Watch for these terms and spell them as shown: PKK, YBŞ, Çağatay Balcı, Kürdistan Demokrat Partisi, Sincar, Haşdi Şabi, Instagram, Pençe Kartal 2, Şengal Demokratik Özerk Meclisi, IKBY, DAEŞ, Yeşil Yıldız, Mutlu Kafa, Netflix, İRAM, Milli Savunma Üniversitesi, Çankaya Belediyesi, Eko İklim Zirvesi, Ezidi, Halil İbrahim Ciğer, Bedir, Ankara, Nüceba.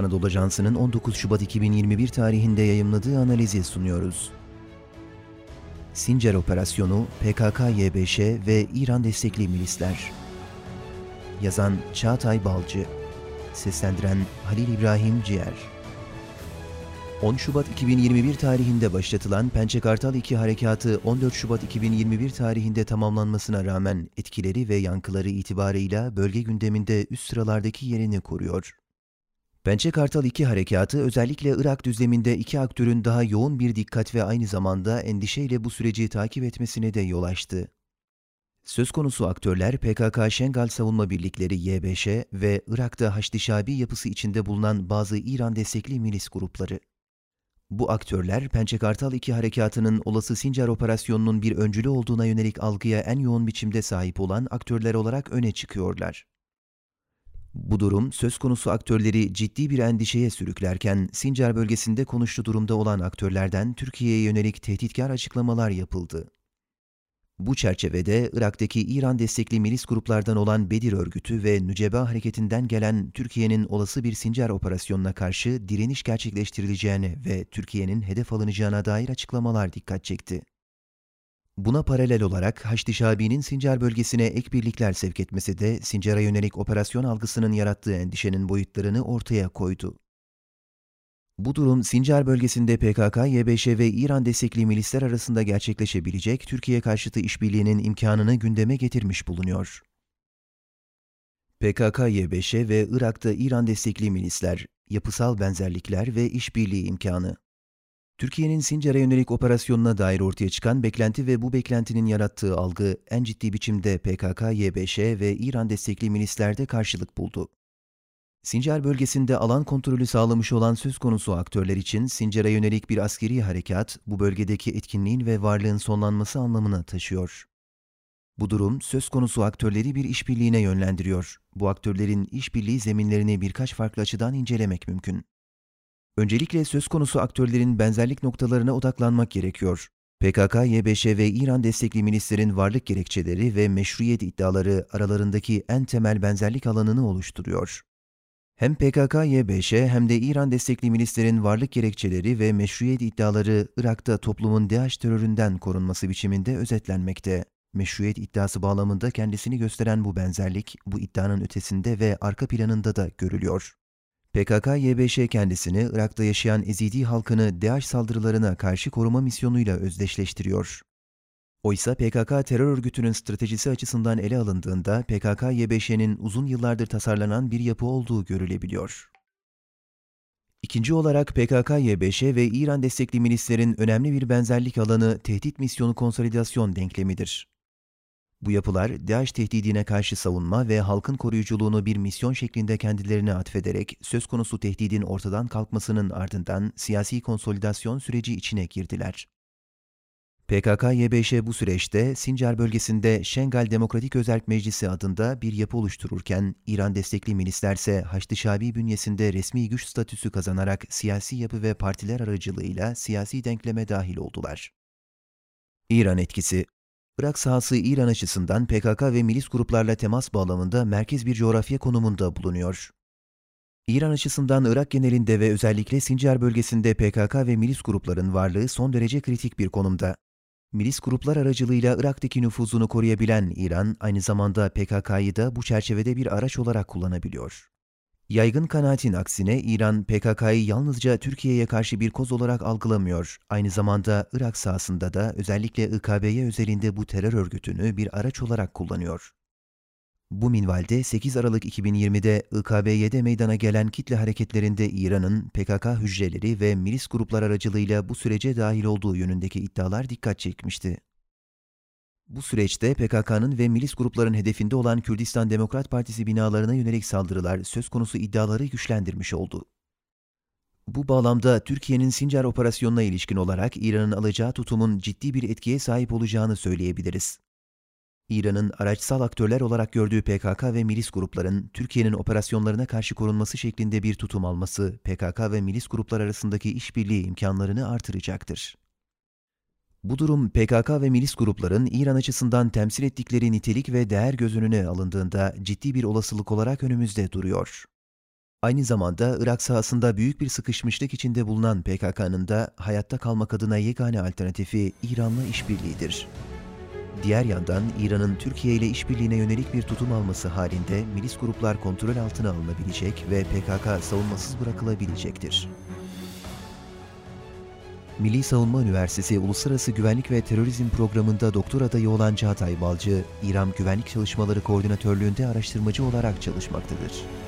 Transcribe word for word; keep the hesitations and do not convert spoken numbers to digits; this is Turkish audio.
Anadolu Ajansı'nın on dokuz Şubat iki bin yirmi bir tarihinde yayımladığı analizi sunuyoruz. Sincar Operasyonu, P K K Y B Ş ve İran destekli milisler. Yazan Çağatay Balcı, seslendiren Halil İbrahim Ciğer. on Şubat iki bin yirmi bir tarihinde başlatılan Pençe Kartal iki harekatı on dört Şubat iki bin yirmi bir tarihinde tamamlanmasına rağmen etkileri ve yankıları itibarıyla bölge gündeminde üst sıralardaki yerini koruyor. Pençe Kartal iki harekatı özellikle Irak düzleminde iki aktörün daha yoğun bir dikkat ve aynı zamanda endişeyle bu süreci takip etmesine de yol açtı. Söz konusu aktörler P K K Şengal Savunma Birlikleri Y B Ş ve Irak'ta Haşdi Şabi yapısı içinde bulunan bazı İran destekli milis grupları. Bu aktörler Pençe Kartal iki harekatının olası Sincar operasyonunun bir öncülü olduğuna yönelik algıya en yoğun biçimde sahip olan aktörler olarak öne çıkıyorlar. Bu durum söz konusu aktörleri ciddi bir endişeye sürüklerken Sincar bölgesinde konuşlu durumda olan aktörlerden Türkiye'ye yönelik tehditkar açıklamalar yapıldı. Bu çerçevede Irak'taki İran destekli milis gruplardan olan Bedir örgütü ve Nüceba hareketinden gelen Türkiye'nin olası bir Sincar operasyonuna karşı direniş gerçekleştirileceğine ve Türkiye'nin hedef alınacağına dair açıklamalar dikkat çekti. Buna paralel olarak Haşdi Şabi'nin Sincar bölgesine ek birlikler sevk etmesi de Sincar'a yönelik operasyon algısının yarattığı endişenin boyutlarını ortaya koydu. Bu durum Sincar bölgesinde P K K Y B Ş ve İran destekli milisler arasında gerçekleşebilecek Türkiye karşıtı işbirliğinin imkanını gündeme getirmiş bulunuyor. P K K Y B Ş ve Irak'ta İran destekli milisler, yapısal benzerlikler ve işbirliği imkanı. Türkiye'nin Sincar'a yönelik operasyonuna dair ortaya çıkan beklenti ve bu beklentinin yarattığı algı en ciddi biçimde P K K Y B Ş ve İran destekli milislerde karşılık buldu. Sincar bölgesinde alan kontrolü sağlamış olan söz konusu aktörler için Sincar'a yönelik bir askeri harekat, bu bölgedeki etkinliğin ve varlığın sonlanması anlamına taşıyor. Bu durum söz konusu aktörleri bir işbirliğine yönlendiriyor. Bu aktörlerin işbirliği zeminlerini birkaç farklı açıdan incelemek mümkün. Öncelikle söz konusu aktörlerin benzerlik noktalarına odaklanmak gerekiyor. P K K Y B Ş ve İran destekli milislerin varlık gerekçeleri ve meşruiyet iddiaları aralarındaki en temel benzerlik alanını oluşturuyor. Hem P K K Y B Ş hem de İran destekli milislerin varlık gerekçeleri ve meşruiyet iddiaları Irak'ta toplumun DAEŞ teröründen korunması biçiminde özetlenmekte. Meşruiyet iddiası bağlamında kendisini gösteren bu benzerlik, bu iddianın ötesinde ve arka planında da görülüyor. P K K Y B Ş kendisini Irak'ta yaşayan Ezidi halkını DAEŞ saldırılarına karşı koruma misyonuyla özdeşleştiriyor. Oysa P K K terör örgütünün stratejisi açısından ele alındığında P K K Y B Ş'nin uzun yıllardır tasarlanan bir yapı olduğu görülebiliyor. İkinci olarak P K K Y B Ş ve İran destekli milislerin önemli bir benzerlik alanı tehdit misyonu konsolidasyon denklemidir. Bu yapılar DAEŞ tehdidine karşı savunma ve halkın koruyuculuğunu bir misyon şeklinde kendilerine atfederek söz konusu tehdidin ortadan kalkmasının ardından siyasi konsolidasyon süreci içine girdiler. P K K Y B Ş bu süreçte Sincar bölgesinde Şengal Demokratik Özerk Meclisi adında bir yapı oluştururken İran destekli milislerse Haşdi Şabi bünyesinde resmi güç statüsü kazanarak siyasi yapı ve partiler aracılığıyla siyasi denkleme dahil oldular. İran etkisi. Irak sahası İran açısından P K K ve milis gruplarla temas bağlamında merkez bir coğrafya konumunda bulunuyor. İran açısından Irak genelinde ve özellikle Sincar bölgesinde P K K ve milis grupların varlığı son derece kritik bir konumda. Milis gruplar aracılığıyla Irak'taki nüfuzunu koruyabilen İran, aynı zamanda P K K'yı da bu çerçevede bir araç olarak kullanabiliyor. Yaygın kanaatin aksine İran, P K K'yı yalnızca Türkiye'ye karşı bir koz olarak algılamıyor. Aynı zamanda Irak sahasında da özellikle I K B Y özelinde bu terör örgütünü bir araç olarak kullanıyor. Bu minvalde sekiz Aralık iki bin yirmide I K B Y'de meydana gelen kitle hareketlerinde İran'ın P K K hücreleri ve milis gruplar aracılığıyla bu sürece dahil olduğu yönündeki iddialar dikkat çekmişti. Bu süreçte P K K'nın ve milis grupların hedefinde olan Kürdistan Demokrat Partisi binalarına yönelik saldırılar söz konusu iddiaları güçlendirmiş oldu. Bu bağlamda Türkiye'nin Sincar operasyonuna ilişkin olarak İran'ın alacağı tutumun ciddi bir etkiye sahip olacağını söyleyebiliriz. İran'ın araçsal aktörler olarak gördüğü P K K ve milis grupların Türkiye'nin operasyonlarına karşı korunması şeklinde bir tutum alması P K K ve milis gruplar arasındaki işbirliği imkanlarını artıracaktır. Bu durum P K K ve milis grupların İran açısından temsil ettikleri nitelik ve değer göz önüne alındığında ciddi bir olasılık olarak önümüzde duruyor. Aynı zamanda Irak sahasında büyük bir sıkışmışlık içinde bulunan P K K'nın da hayatta kalmak adına yegane alternatifi İran'la işbirliğidir. Diğer yandan İran'ın Türkiye ile işbirliğine yönelik bir tutum alması halinde milis gruplar kontrol altına alınabilecek ve P K K savunmasız bırakılabilecektir. Milli Savunma Üniversitesi Uluslararası Güvenlik ve Terörizm Programı'nda doktor adayı olan Çağatay Balcı, İRAM Güvenlik Çalışmaları Koordinatörlüğü'nde araştırmacı olarak çalışmaktadır.